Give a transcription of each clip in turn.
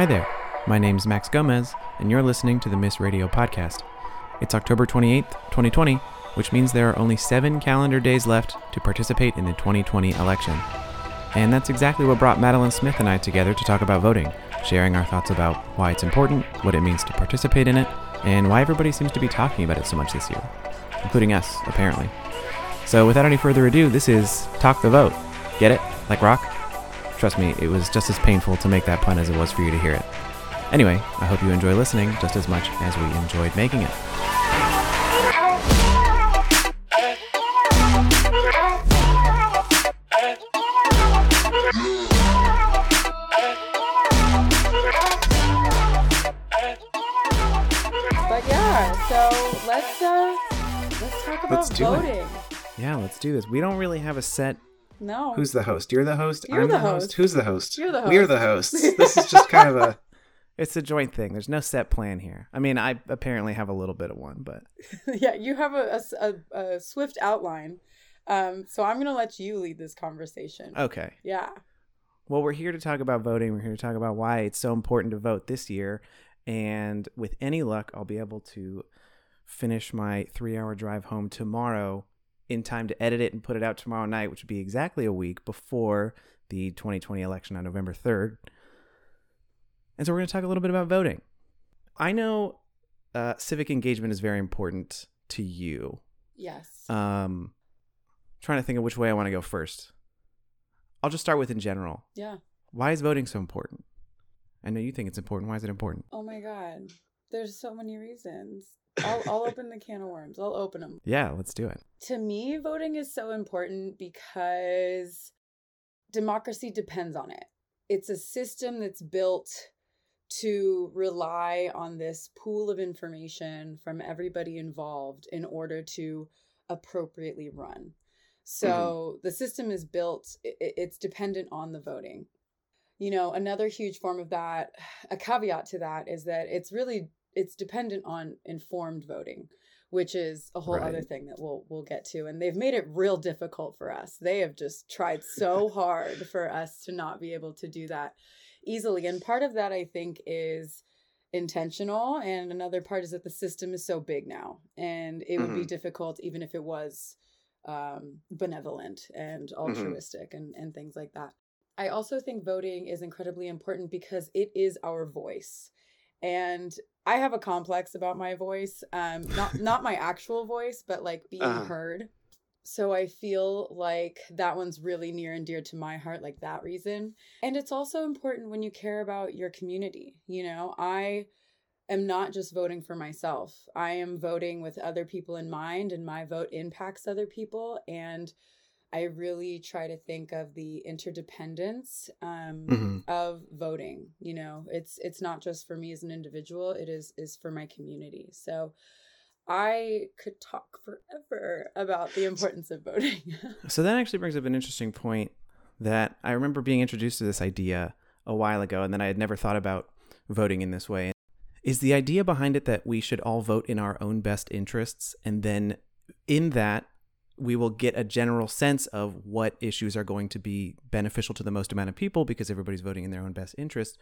Hi there, my name's Max Gomez, and you're listening to the Miss Radio podcast. It's October 28th, 2020, which means there are only 7 calendar days left to participate in the 2020 election. And that's exactly what brought Madeline Smith and I together to talk about voting, sharing our thoughts about why it's important, what it means to participate in it, and why everybody seems to be talking about it so much this year, including us, apparently. So without any further ado, this is Talk the Vote. Get it? Like rock? Trust me, it was just as painful to make that pun as it was for you to hear it. Anyway, I hope you enjoy listening just as much as we enjoyed making it. But yeah, so let's talk about voting. Yeah, let's do this. We don't really have a set... No. Who's the host? You're the host? I'm the host. Who's the host? You're the host. We're the hosts. This is just kind of a... It's a joint thing. There's no set plan here. I mean, I apparently have a little bit of one, but... Yeah, you have a swift outline. So I'm going to let you lead this conversation. Okay. Yeah. Well, we're here to talk about voting. We're here to talk about why it's so important to vote this year. And with any luck, I'll be able to finish my 3-hour drive home tomorrow in time to edit it and put it out tomorrow night, which would be exactly a week before the 2020 election on November 3rd. And so we're going to talk a little bit about voting. I know civic engagement is very important to you. Yes. Trying to think of which way I want to go first. I'll just start with in general. Yeah. Why is voting so important? I know you think it's important. Why is it important? Oh my God. There's so many reasons. I'll open the can of worms. I'll open them. Yeah, let's do it. To me, voting is so important because democracy depends on it. It's a system that's built to rely on this pool of information from everybody involved in order to appropriately run. So the system is built, it's dependent on the voting. You know, another huge form of that, a caveat to that is that it's dependent on informed voting, which is a whole other thing that we'll get to. And they've made it real difficult for us. They have just tried so hard for us to not be able to do that easily. And part of that, I think, is intentional. And another part is that the system is so big now, and it would be difficult even if it was benevolent and altruistic and things like that. I also think voting is incredibly important because it is our voice. And I have a complex about my voice, not my actual voice, but like being heard. So I feel like that one's really near and dear to my heart, like that reason. And it's also important when you care about your community. You know, I am not just voting for myself. I am voting with other people in mind, and my vote impacts other people. And I really try to think of the interdependence of voting. You know, it's not just for me as an individual, it is for my community. So I could talk forever about the importance of voting. So that actually brings up an interesting point that I remember being introduced to this idea a while ago, and then I had never thought about voting in this way. Is the idea behind it that we should all vote in our own best interests, and then in that, we will get a general sense of what issues are going to be beneficial to the most amount of people because everybody's voting in their own best interest?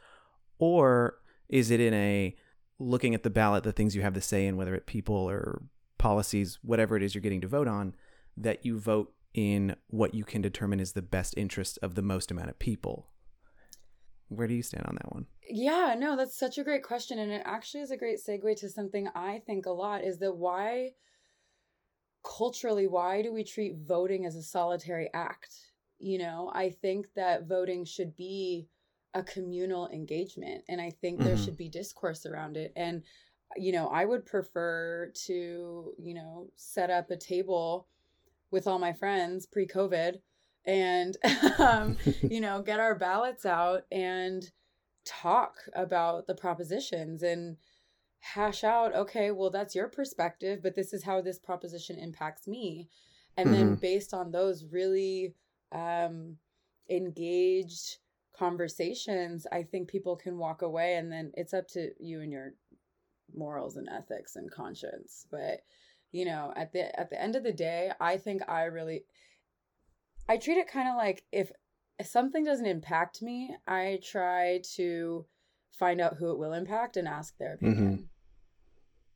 Or is it in a looking at the ballot, the things you have to say in, whether it people or policies, whatever it is you're getting to vote on, that you vote in what you can determine is the best interest of the most amount of people? Where do you stand on that one? Yeah, no, that's such a great question. And it actually is a great segue to something I think a lot is that why do we treat voting as a solitary act? You know, I think that voting should be a communal engagement, and I think there should be discourse around it. And, you know, I would prefer to, you know, set up a table with all my friends pre-COVID and, you know, get our ballots out and talk about the propositions and hash out, okay, well, that's your perspective, but this is how this proposition impacts me. And then based on those really engaged conversations, I think people can walk away, and then it's up to you and your morals and ethics and conscience. But, you know, at the end of the day, I think I treat it kind of like if something doesn't impact me, I try to find out who it will impact and ask their opinion. Mm-hmm.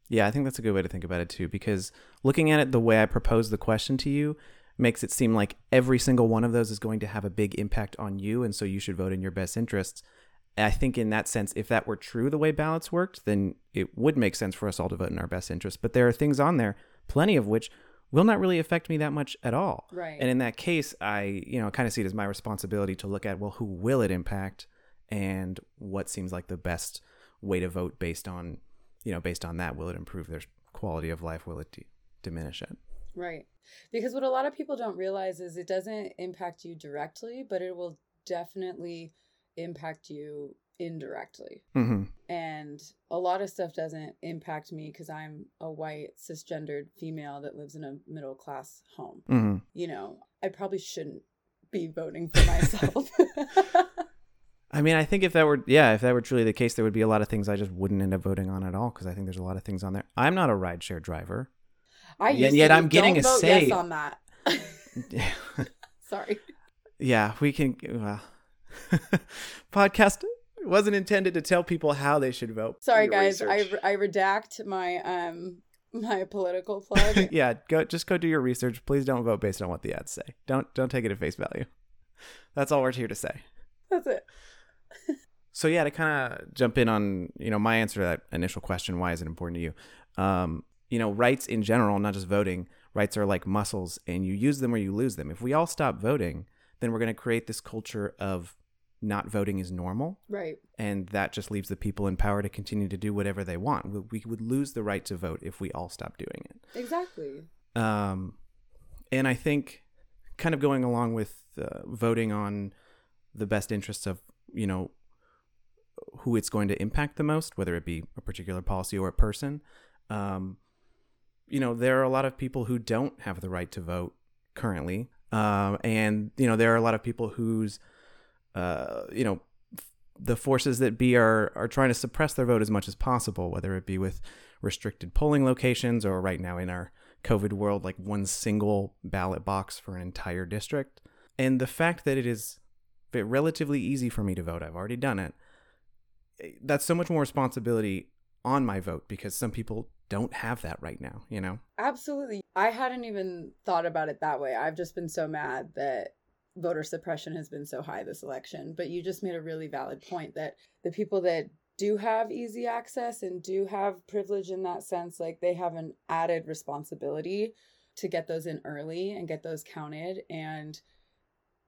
Yeah, I think that's a good way to think about it too, because looking at it the way I proposed the question to you makes it seem like every single one of those is going to have a big impact on you, and so you should vote in your best interests. And I think in that sense, if that were true, the way ballots worked, then it would make sense for us all to vote in our best interests. But there are things on there, plenty of which will not really affect me that much at all. Right. And in that case, I, you know, kind of see it as my responsibility to look at, well, who will it impact and what seems like the best way to vote based on, you know, based on that. Will it improve their quality of life? Will it diminish it? Right. Because what a lot of people don't realize is it doesn't impact you directly, but it will definitely impact you indirectly. Mm-hmm. And a lot of stuff doesn't impact me because I'm a white cisgendered female that lives in a middle class home. Mm-hmm. You know, I probably shouldn't be voting for myself. I mean, I think if that were truly the case, there would be a lot of things I just wouldn't end up voting on at all, because I think there's a lot of things on there. I'm not a rideshare driver. I'm getting a say. Yes on that. Sorry. Yeah, we can. Podcast wasn't intended to tell people how they should vote. Sorry, guys. I redact my my political plug. Yeah, go do your research. Please don't vote based on what the ads say. Don't take it at face value. That's all we're here to say. That's it. So yeah, to kind of jump in on, you know, my answer to that initial question, why is it important to you? You know, rights in general, not just voting, rights are like muscles, and you use them or you lose them. If we all stop voting, then we're going to create this culture of not voting is normal. Right. And that just leaves the people in power to continue to do whatever they want. We would lose the right to vote if we all stopped doing it. Exactly. And I think kind of going along with voting on the best interests of, you know, who it's going to impact the most, whether it be a particular policy or a person. You know, there are a lot of people who don't have the right to vote currently. And, you know, there are a lot of people whose, you know, the forces that be are trying to suppress their vote as much as possible, whether it be with restricted polling locations or right now in our COVID world, like one single ballot box for an entire district. And the fact that it is relatively easy for me to vote, I've already done it, that's so much more responsibility on my vote, because some people don't have that right now, you know? Absolutely. I hadn't even thought about it that way. I've just been so mad that voter suppression has been so high this election. But you just made a really valid point that the people that do have easy access and do have privilege in that sense, like, they have an added responsibility to get those in early and get those counted and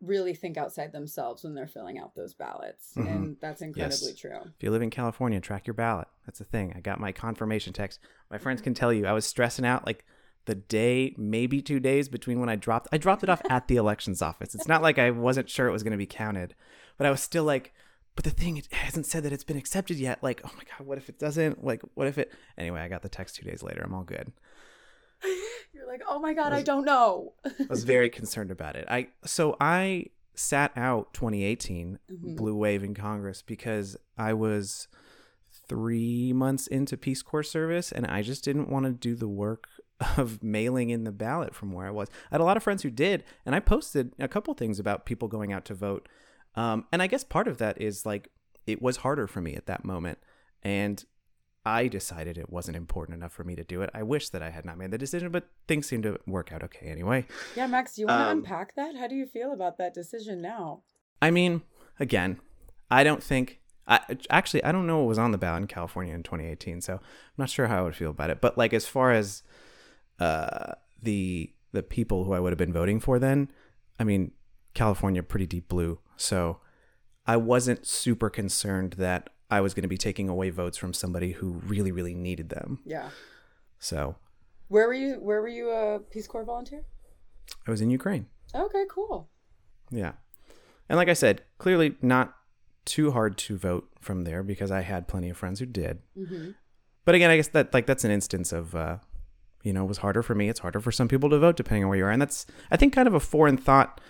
really think outside themselves when they're filling out those ballots. Mm-hmm. And that's incredibly true. If you live in California, track your ballot. That's the thing. I got my confirmation text. My friends can tell you I was stressing out like the day, maybe 2 days between when I dropped it off at the elections office. It's not like I wasn't sure it was going to be counted, but I was still like, but the thing, it hasn't said that it's been accepted yet. Like, oh my God, what if it doesn't? Like, what if it, anyway, I got the text 2 days later. I'm all good. You're like, oh my God, I don't know. I was very concerned about it. So I sat out 2018 mm-hmm. blue wave in Congress because I was 3 months into Peace Corps service and I just didn't want to do the work of mailing in the ballot from where I was. I had a lot of friends who did, and I posted a couple things about people going out to vote. And I guess part of that is like, it was harder for me at that moment. And I decided it wasn't important enough for me to do it. I wish that I had not made the decision, but things seem to work out okay anyway. Yeah, Max, do you want to unpack that? How do you feel about that decision now? I mean, again, I don't know what was on the ballot in California in 2018, so I'm not sure how I would feel about it. But like, as far as the people who I would have been voting for then, I mean, California, pretty deep blue. So I wasn't super concerned that I was going to be taking away votes from somebody who really, really needed them. Yeah. So. Where were you a Peace Corps volunteer? I was in Ukraine. Okay, cool. Yeah. And like I said, clearly not too hard to vote from there because I had plenty of friends who did. Mm-hmm. But again, I guess that like that's an instance of, you know, it was harder for me. It's harder for some people to vote depending on where you are. And that's, I think, kind of a foreign thought.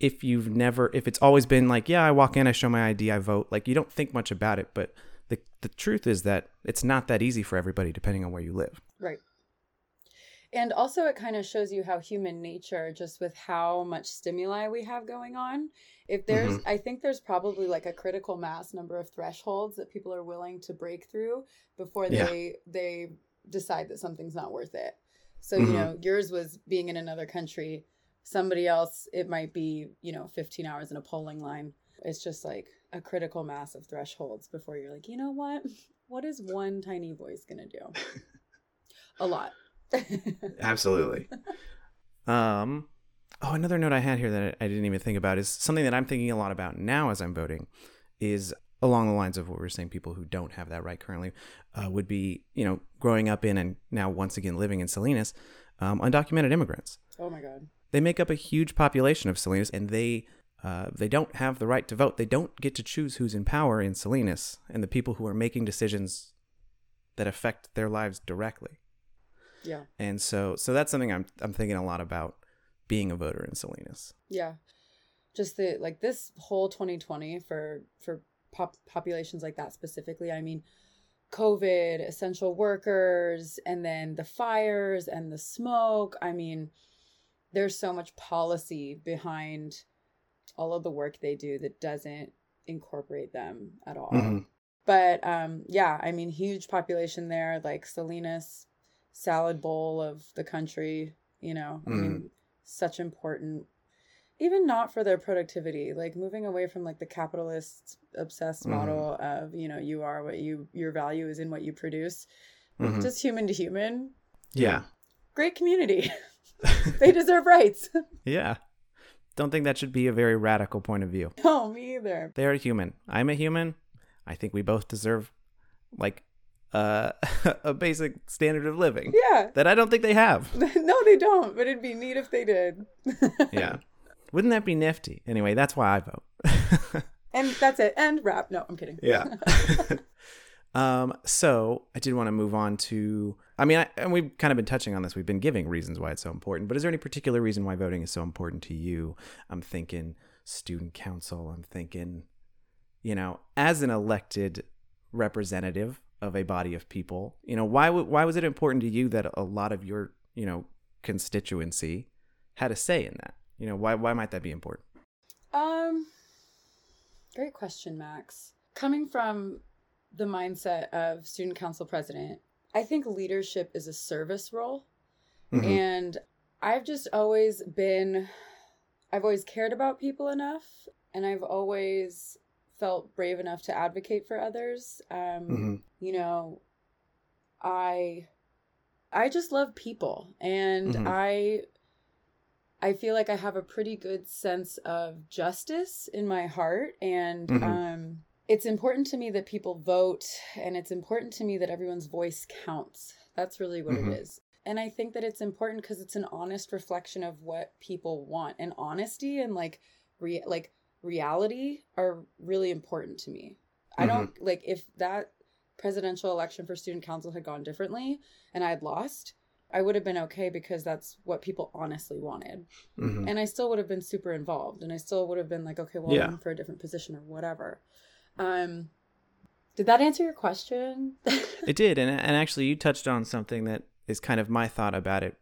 If it's always been like, yeah, I walk in, I show my ID, I vote, like you don't think much about it. But the truth is that it's not that easy for everybody, depending on where you live. Right. And also it kind of shows you how human nature, just with how much stimuli we have going on. If there's, I think there's probably like a critical mass number of thresholds that people are willing to break through before they decide that something's not worth it. So, you know, yours was being in another country. Somebody else, it might be, you know, 15 hours in a polling line. It's just like a critical mass of thresholds before you're like, you know what? What is one tiny voice going to do? A lot. Absolutely. Oh, another note I had here that I didn't even think about is something that I'm thinking a lot about now as I'm voting is along the lines of what we're saying, people who don't have that right currently would be, you know, growing up in and now once again living in Salinas, undocumented immigrants. Oh, my God. They make up a huge population of Salinas, and they don't have the right to vote. They don't get to choose who's in power in Salinas and the people who are making decisions that affect their lives directly. Yeah. And so that's something I'm thinking a lot about, being a voter in Salinas. Yeah. Just the, like, this whole 2020 for populations like that specifically. I mean, COVID, essential workers, and then the fires and the smoke. I mean, there's so much policy behind all of the work they do that doesn't incorporate them at all. Mm-hmm. But yeah, I mean, huge population there, like Salinas, salad bowl of the country, you know, I mean, such important, even not for their productivity, like moving away from like the capitalist obsessed model of, you know, you are what you, your value is in what you produce, just human to human. Yeah. Great community. They deserve rights. Yeah. Don't think that should be a very radical point of view. No, me either. They're a human. I'm a human. I think we both deserve like a basic standard of living. Yeah. That I don't think they have. No, they don't. But it'd be neat if they did. Yeah. Wouldn't that be nifty? Anyway, that's why I vote. And that's it. And wrap. No, I'm kidding. Yeah. So I did want to move on to, I mean, and we've kind of been touching on this. We've been giving reasons why it's so important. But is there any particular reason why voting is so important to you? I'm thinking student council. I'm thinking, you know, as an elected representative of a body of people, you know, why was it important to you that a lot of your, you know, constituency had a say in that? You know, why might that be important? Great question, Max. Coming from the mindset of student council president, I think leadership is a service role. Mm-hmm. And I've always cared about people enough, and I've always felt brave enough to advocate for others. You know, I just love people, and I feel like I have a pretty good sense of justice in my heart, and it's important to me that people vote, and it's important to me that everyone's voice counts. That's really what it is. And I think that it's important because it's an honest reflection of what people want, and honesty and like reality are really important to me. I don't like, if that presidential election for student council had gone differently and I had lost, I would have been okay because that's what people honestly wanted. And I still would have been super involved, and I still would have been like, okay, well, I'm for a different position or whatever. Did that answer your question? It did. And actually you touched on something that is kind of my thought about it.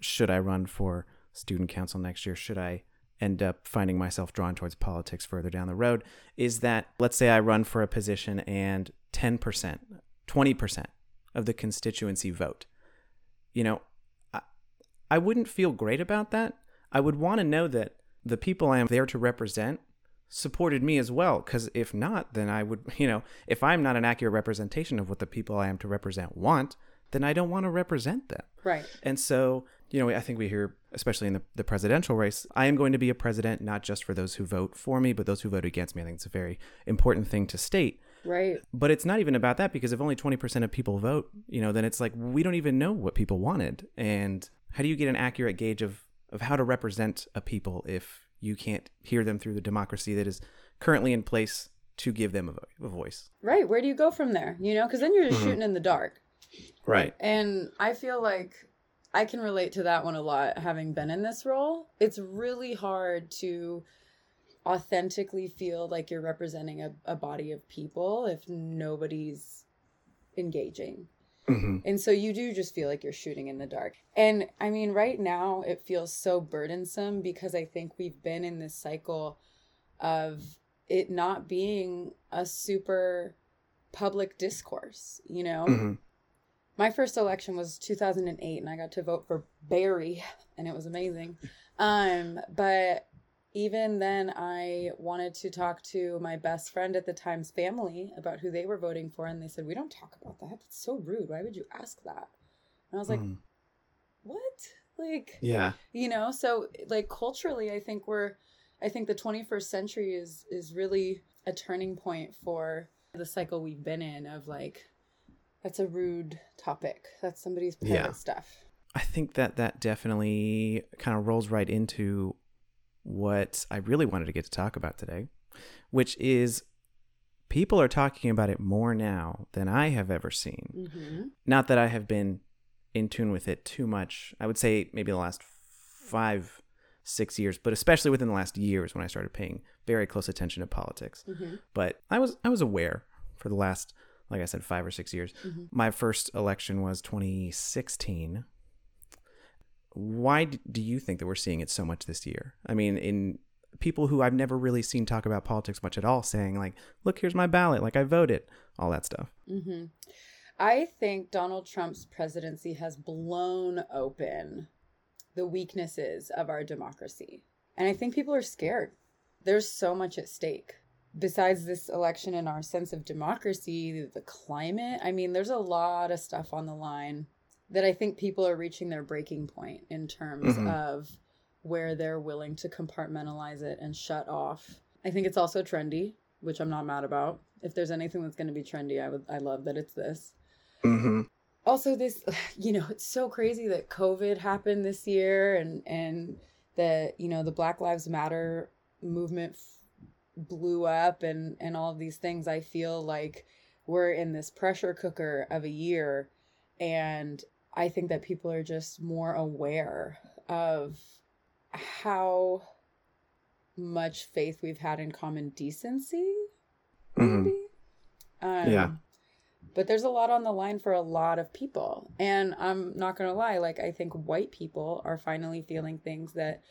Should I run for student council next year? Should I end up finding myself drawn towards politics further down the road? Is that, let's say I run for a position and 10%, 20% of the constituency vote. You know, I wouldn't feel great about that. I would want to know that the people I am there to represent supported me as well, because if not, then I would, you know, if I'm not an accurate representation of what the people I am to represent want, then I don't want to represent them. Right. And so, you know, I think we hear, especially in the presidential race, I am going to be a president, not just for those who vote for me, but those who vote against me. I think it's a very important thing to state. Right. But it's not even about that, because if only 20% of people vote, you know, then it's like, we don't even know what people wanted. And how do you get an accurate gauge of how to represent a people if you can't hear them through the democracy that is currently in place to give them a voice? Right. Where do you go from there? You know, because then you're just shooting in the dark. Right. And I feel like I can relate to that one a lot, having been in this role. It's really hard to authentically feel like you're representing a body of people if nobody's engaging. Mm-hmm. And so you do just feel like you're shooting in the dark. And I mean, right now it feels so burdensome because I think we've been in this cycle of it not being a super public discourse, you know? Mm-hmm. My first election was 2008 and I got to vote for Barry and it was amazing. But even then I wanted to talk to my best friend at the time's family about who they were voting for. And they said, we don't talk about that. It's so rude. Why would you ask that? And I was like, what? Like, yeah, you know, so like culturally, I think the 21st century is really a turning point for the cycle we've been in of like, that's a rude topic. That's somebody's private stuff. I think that definitely kind of rolls right into what I really wanted to get to talk about today, which is people are talking about it more now than I have ever seen. Mm-hmm. Not that I have been in tune with it too much. I would say maybe the last 5-6 years, but especially within the last year is when I started paying very close attention to politics. Mm-hmm. But I was aware for the last, like I said, 5 or 6 years. Mm-hmm. My first election was 2016. Why do you think that we're seeing it so much this year? I mean, in people who I've never really seen talk about politics much at all, saying like, look, here's my ballot, like I voted, all that stuff. Mm-hmm. I think Donald Trump's presidency has blown open the weaknesses of our democracy. And I think people are scared. There's so much at stake. Besides this election and our sense of democracy, the climate, I mean, there's a lot of stuff on the line that I think people are reaching their breaking point in terms mm-hmm. of where they're willing to compartmentalize it and shut off. I think it's also trendy, which I'm not mad about. If there's anything that's going to be trendy, I love that it's this. Mm-hmm. Also this, you know, it's so crazy that COVID happened this year and that, you know, the Black Lives Matter movement blew up and all of these things. I feel like we're in this pressure cooker of a year. And I think that people are just more aware of how much faith we've had in common decency, maybe. Mm-hmm. But there's a lot on the line for a lot of people. And I'm not going to lie, like, I think white people are finally feeling things that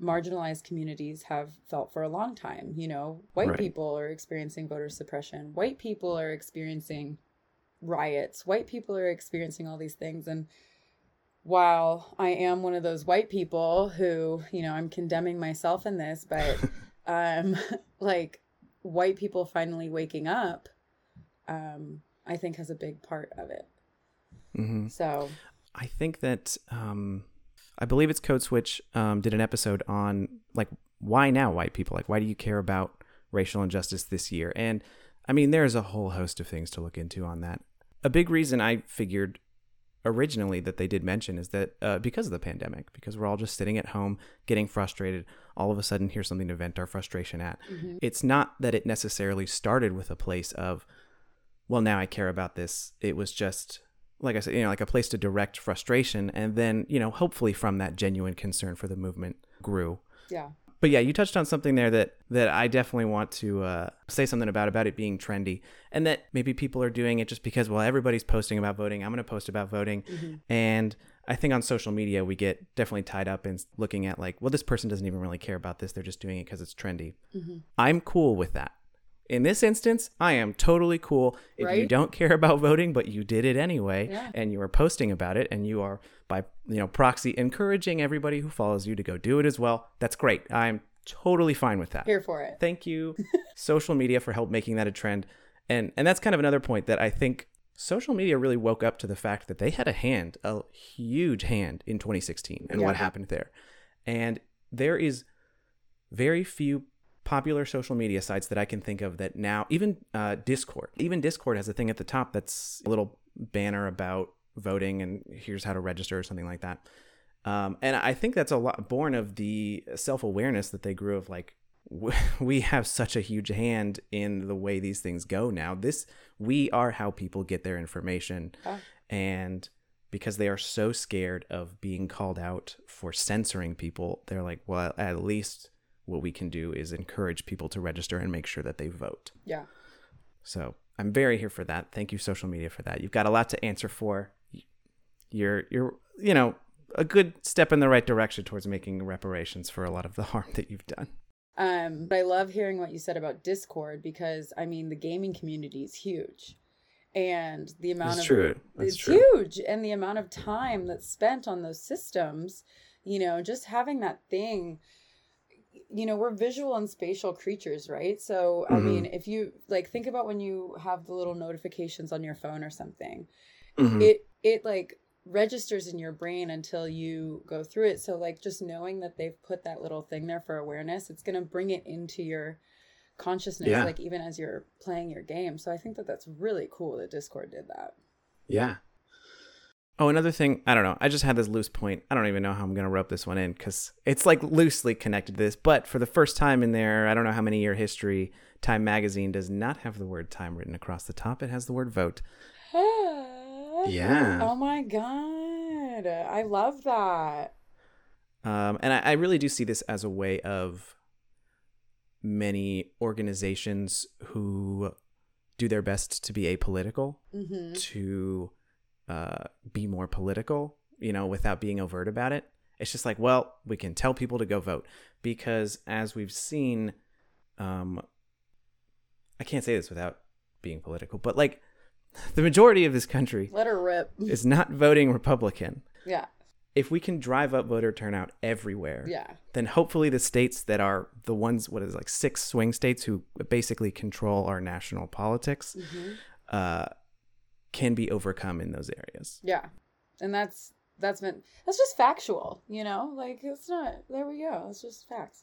marginalized communities have felt for a long time. You know, white right. people are experiencing voter suppression. White people are experiencing riots. White people are experiencing all these things. And while I am one of those white people who, you know, I'm condemning myself in this, but like white people finally waking up, I think has a big part of it. Mm-hmm. So I think that I believe it's Code Switch did an episode on like, why now white people? Like, why do you care about racial injustice this year? And I mean, there's a whole host of things to look into on that. A big reason I figured originally that they did mention is that because of the pandemic, because we're all just sitting at home, getting frustrated, all of a sudden here's something to vent our frustration at. Mm-hmm. It's not that it necessarily started with a place of, well, now I care about this. It was just, like I said, you know, like a place to direct frustration. And then, you know, hopefully from that genuine concern for the movement grew. Yeah. But yeah, you touched on something there that I definitely want to say something about it being trendy, and that maybe people are doing it just because, well, everybody's posting about voting, I'm going to post about voting. Mm-hmm. And I think on social media, we get definitely tied up in looking at like, well, this person doesn't even really care about this. They're just doing it because it's trendy. Mm-hmm. I'm cool with that. In this instance, I am totally cool. If right? you don't care about voting, but you did it anyway, yeah. and you are posting about it, and you are by, you know, proxy encouraging everybody who follows you to go do it as well, that's great. I'm totally fine with that. Here for it. Thank you, social media, for help making that a trend. And that's kind of another point that I think social media really woke up to the fact that they had a huge hand in 2016 and yeah. what happened there. And there is very few popular social media sites that I can think of that now, even Discord has a thing at the top that's a little banner about voting and here's how to register or something like that. And I think that's a lot born of the self-awareness that they grew of like, we have such a huge hand in the way these things go now. We are how people get their information. Oh. And because they are so scared of being called out for censoring people, they're like, well, at least what we can do is encourage people to register and make sure that they vote. Yeah. So I'm very here for that. Thank you, social media, for that. You've got a lot to answer for. You're you know, a good step in the right direction towards making reparations for a lot of the harm that you've done. But I love hearing what you said about Discord, because I mean, the gaming community is huge, and the amount huge, and the amount of time that's spent on those systems, you know, just having that thing, you know, we're visual and spatial creatures, right? So, I mean, if you like, think about when you have the little notifications on your phone or something, it like registers in your brain until you go through it. So like, just knowing that they've put that little thing there for awareness, it's going to bring it into your consciousness, like even as you're playing your game. So I think that that's really cool that Discord did that. Yeah. Oh, another thing, I don't know. I just had this loose point. I don't even know how I'm going to rope this one in, because it's like loosely connected to this. But for the first time in their, I don't know how many year history, Time Magazine does not have the word time written across the top. It has the word vote. Yeah. Oh my God. I love that. And I really do see this as a way of many organizations who do their best to be apolitical, to be more political, you know, without being overt about it. It's just like, well, we can tell people to go vote, because as we've seen, I can't say this without being political, but like the majority of this country, let her rip, is not voting Republican. Yeah. If we can drive up voter turnout everywhere, then hopefully the states that are the ones, what is it, like 6 swing states who basically control our national politics, can be overcome in those areas. Yeah. And that's just factual, you know, like it's not, there we go. It's just facts.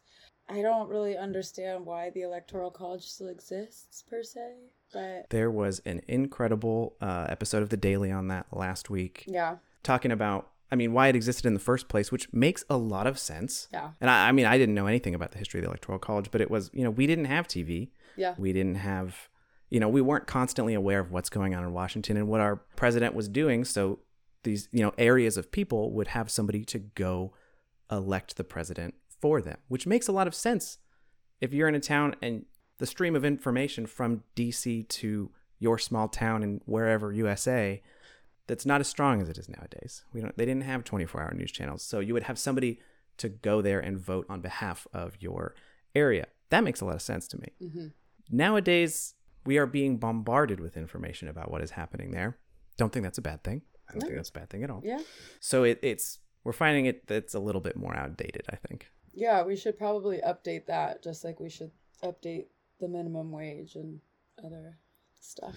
I don't really understand why the Electoral College still exists per se, but there was an incredible episode of The Daily on that last week. Yeah. Talking about, I mean, why it existed in the first place, which makes a lot of sense. Yeah. And I mean, I didn't know anything about the history of the Electoral College, but it was, you know, we didn't have TV. Yeah. We didn't have, you know, we weren't constantly aware of what's going on in Washington and what our president was doing. So these, you know, areas of people would have somebody to go elect the president for them, which makes a lot of sense. If you're in a town and the stream of information from DC to your small town and wherever USA, that's not as strong as it is nowadays. They didn't have 24-hour news channels. So you would have somebody to go there and vote on behalf of your area. That makes a lot of sense to me. Mm-hmm. Nowadays, we are being bombarded with information about what is happening there. Don't think that's a bad thing. I don't think that's a bad thing at all. Yeah. So we're finding that's a little bit more outdated, I think. Yeah, we should probably update that, just like we should update the minimum wage and other stuff.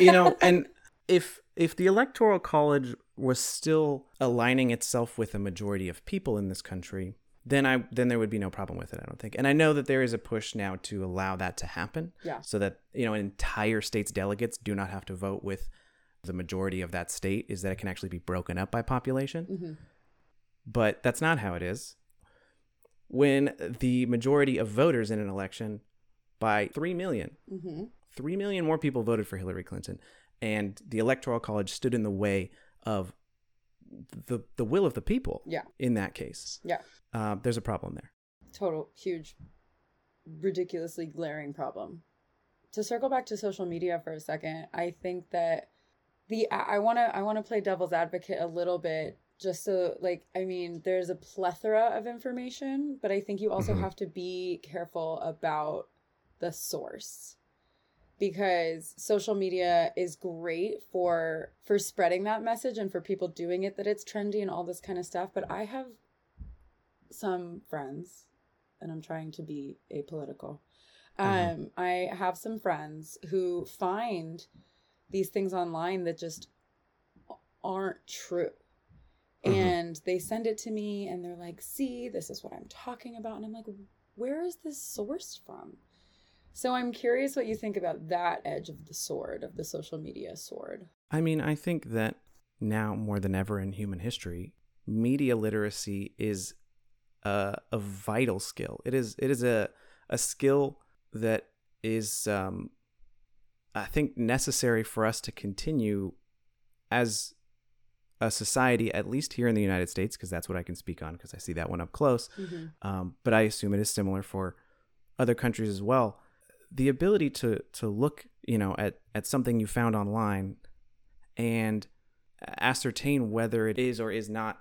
You know, and if the Electoral College was still aligning itself with a majority of people in this country, then there would be no problem with it, I don't think. And I know that there is a push now to allow that to happen, so that, you know, entire state's delegates do not have to vote with the majority of that state, is that it can actually be broken up by population. Mm-hmm. But that's not how it is. When the majority of voters in an election by 3 million, 3 million more people voted for Hillary Clinton, and the Electoral College stood in the way of the will of the people in that case. Yeah. There's a problem there. Total, huge, ridiculously glaring problem. To circle back to social media for a second, I think that I want to play devil's advocate a little bit, just so, like, I mean, there's a plethora of information, but I think you also have to be careful about the source, because social media is great for spreading that message and for people doing it, that it's trendy and all this kind of stuff. But I have some friends, and I'm trying to be apolitical. I have some friends who find these things online that just aren't true. And they send it to me and they're like, see, this is what I'm talking about. And I'm like, where is this sourced from? So I'm curious what you think about that edge of the sword, of the social media sword. I mean, I think that now more than ever in human history, media literacy is a vital skill. It is a skill that is, I think, necessary for us to continue as a society, at least here in the United States, because that's what I can speak on, because I see that one up close. But I assume it is similar for other countries as well. the ability to look, you know, at something you found online and ascertain whether it is or is not,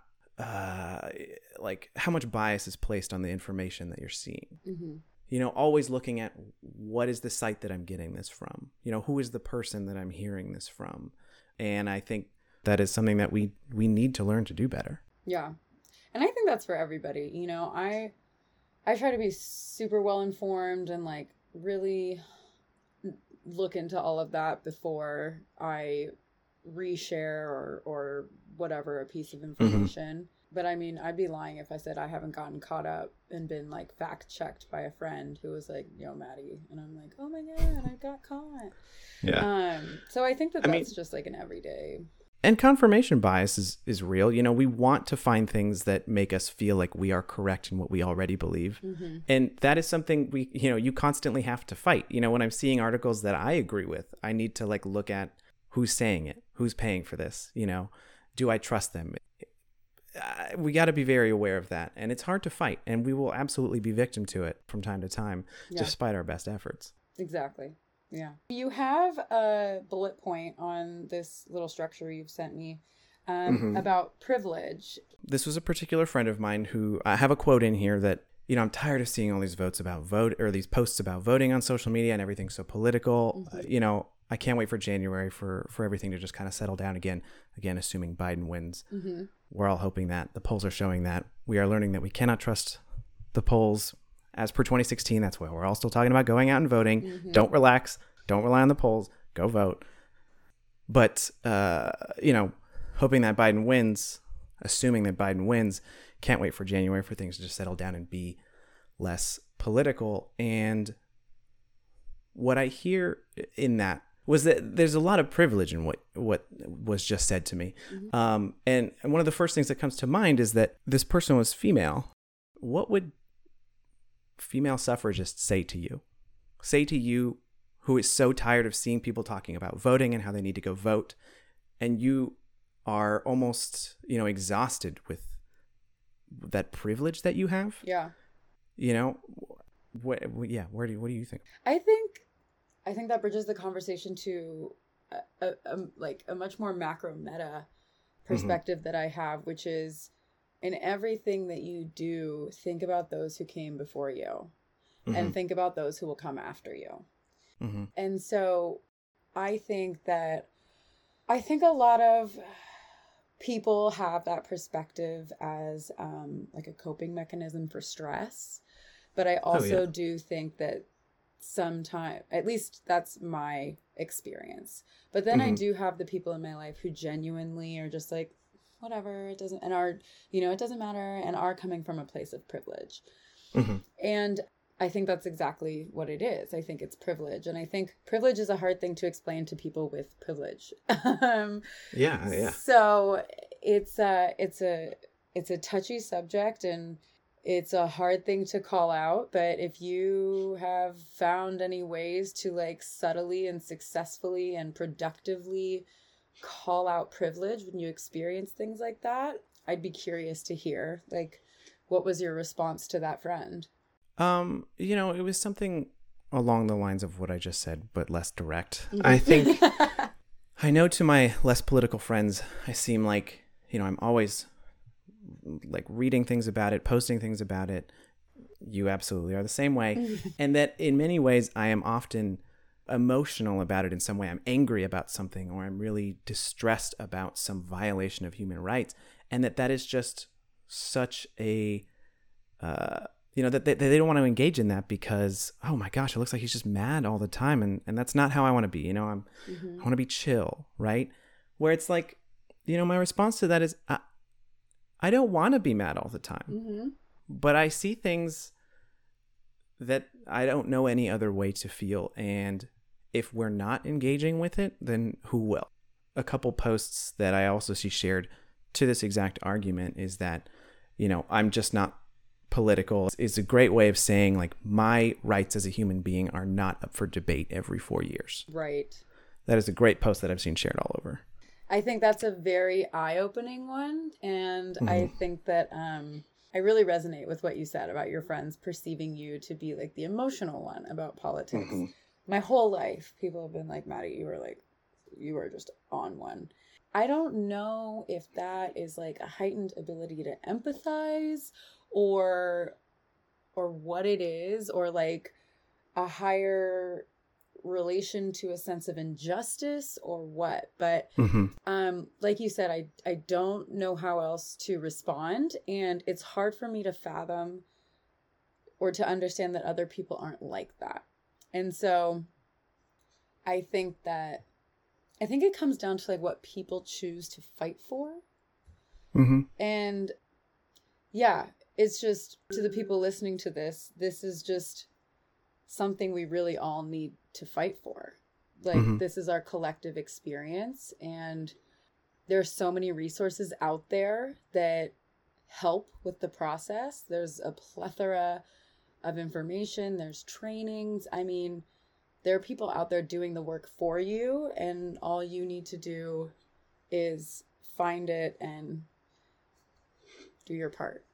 like how much bias is placed on the information that you're seeing. Mm-hmm. You know, always looking at what is the site that I'm getting this from? You know, who is the person that I'm hearing this from? And I think that is something that we need to learn to do better. Yeah. And I think that's for everybody. You know, I try to be super well informed and like really look into all of that before I reshare or whatever a piece of information. Mm-hmm. But I mean, I'd be lying if I said I haven't gotten caught up and been like fact checked by a friend who was like, yo, Maddie. And I'm like, oh my God, I got caught. Yeah. So I think that's just like an everyday. And confirmation bias is real. You know, we want to find things that make us feel like we are correct in what we already believe. Mm-hmm. And that is something we, you know, you constantly have to fight. You know, when I'm seeing articles that I agree with, I need to like look at who's saying it, who's paying for this, you know, do I trust them? We got to be very aware of that. And it's hard to fight. And we will absolutely be victim to it from time to time, yeah, despite our best efforts. Exactly. Yeah. You have a bullet point on this little structure you've sent me mm-hmm. about privilege. This was a particular friend of mine who I have a quote in here that, you know, I'm tired of seeing all these these posts about voting on social media and everything's so political. Mm-hmm. You know, I can't wait for January for everything to just kind of settle down again, assuming Biden wins. Mm-hmm. We're all hoping that. The polls are showing that. We are learning that we cannot trust the polls. As per 2016, that's why we're all still talking about going out and voting. Mm-hmm. Don't relax. Don't rely on the polls. Go vote. But, you know, hoping that Biden wins, assuming that Biden wins, can't wait for January for things to just settle down and be less political. And what I hear in that was that there's a lot of privilege in what was just said to me. Mm-hmm. And one of the first things that comes to mind is that this person was female. What would female suffragists say to you who is so tired of seeing people talking about voting and how they need to go vote? And you are almost, you know, exhausted with that privilege that you have. Yeah. You know, what do you think? I think that bridges the conversation to a much more macro meta perspective mm-hmm. that I have, which is in everything that you do, think about those who came before you mm-hmm. and think about those who will come after you. Mm-hmm. And so I think a lot of people have that perspective as like a coping mechanism for stress. But I also do think that sometime, at least that's my experience, but then mm-hmm. I do have the people in my life who genuinely are just like, whatever, it doesn't, and are, you know, it doesn't matter, and are coming from a place of privilege. Mm-hmm. And I think that's exactly what it is. I think it's privilege. And I think privilege is a hard thing to explain to people with privilege. Yeah. So it's a touchy subject, and it's a hard thing to call out, but if you have found any ways to like subtly and successfully and productively call out privilege when you experience things like that, I'd be curious to hear, like, what was your response to that friend? You know, it was something along the lines of what I just said, but less direct. Mm-hmm. I think, I know to my less political friends, I seem like, you know, I'm always like reading things about it, posting things about it. You absolutely are the same way. And that in many ways, I am often emotional about it in some way. I'm angry about something, or I'm really distressed about some violation of human rights. And that is just such a, you know, that they don't want to engage in that because, oh my gosh, it looks like he's just mad all the time. And that's not how I want to be. You know, I want to be chill, right? Where it's like, you know, my response to that is, I don't want to be mad all the time, mm-hmm. but I see things that I don't know any other way to feel. And if we're not engaging with it, then who will? A couple posts that I also see shared to this exact argument is that, you know, I'm just not political. It's a great way of saying like my rights as a human being are not up for debate every 4 years. Right. That is a great post that I've seen shared all over. I think that's a very eye-opening one. And mm-hmm. I think that I really resonate with what you said about your friends perceiving you to be like the emotional one about politics. Mm-hmm. My whole life, people have been like, Maddie, you were just on one. I don't know if that is like a heightened ability to empathize or what it is, or like a higher relation to a sense of injustice or what, but mm-hmm. Like you said, I don't know how else to respond, and it's hard for me to fathom or to understand that other people aren't like that. And so I think it comes down to like what people choose to fight for. Mm-hmm. And yeah, it's just, to the people listening to this is just something we really all need to fight for. Like, mm-hmm. This is our collective experience, and there's so many resources out there that help with the process. There's a plethora of information, there's trainings. I mean, there are people out there doing the work for you, and all you need to do is find it and do your part.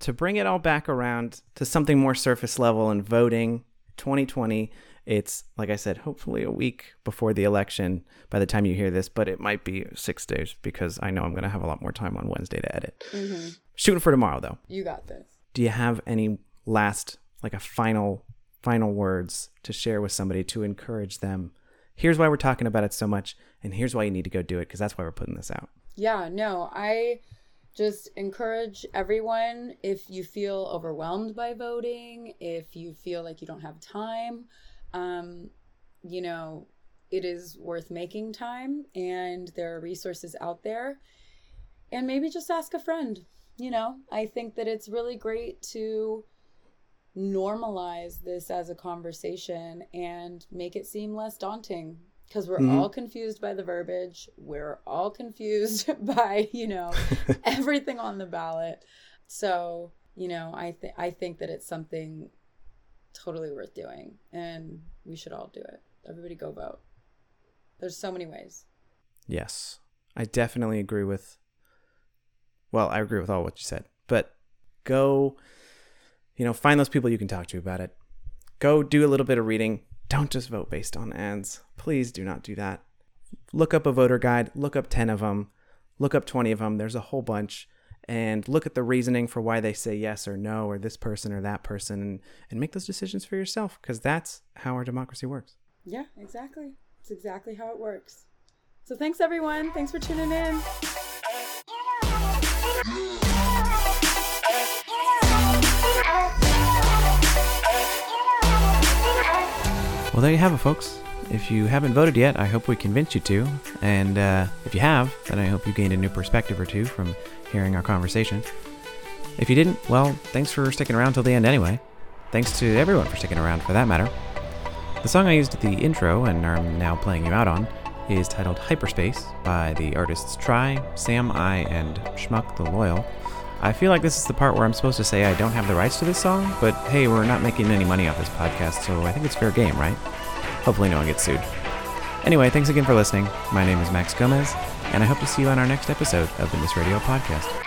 To bring it all back around to something more surface level and voting 2020, it's, like I said, hopefully a week before the election by the time you hear this, but it might be 6 days because I know I'm going to have a lot more time on Wednesday to edit. Mm-hmm. Shooting for tomorrow, though. You got this. Do you have any last, like a final words to share with somebody to encourage them? Here's why we're talking about it so much, and here's why you need to go do it, because that's why we're putting this out. Yeah, no, I just encourage everyone, if you feel overwhelmed by voting, if you feel like you don't have time, you know, it is worth making time, and there are resources out there, and maybe just ask a friend. You know, I think that it's really great to normalize this as a conversation and make it seem less daunting. Because we're mm-hmm. all confused by the verbiage. We're all confused by, you know, everything on the ballot. So, you know, I think that it's something totally worth doing. And we should all do it. Everybody go vote. There's so many ways. Yes. I definitely agree with, well, I agree with all what you said. But go, you know, find those people you can talk to about it. Go do a little bit of reading. Don't just vote based on ads. Please do not do that. Look up a voter guide. Look up 10 of them. Look up 20 of them. There's a whole bunch. And look at the reasoning for why they say yes or no, or this person or that person, and make those decisions for yourself, because that's how our democracy works. Yeah, exactly. It's exactly how it works. So thanks, everyone. Thanks for tuning in. Well, there you have it, folks. If you haven't voted yet, I hope we convinced you to. And if you have, then I hope you gained a new perspective or two from hearing our conversation. If you didn't, well, thanks for sticking around till the end anyway. Thanks to everyone for sticking around, for that matter. The song I used at the intro, and I'm now playing you out on, is titled Hyperspace by the artists Try, Sam I, and Schmuck the Loyal. I feel like this is the part where I'm supposed to say I don't have the rights to this song, but hey, we're not making any money off this podcast, so I think it's fair game, right? Hopefully no one gets sued. Anyway, thanks again for listening. My name is Max Gomez, and I hope to see you on our next episode of the Miss Radio podcast.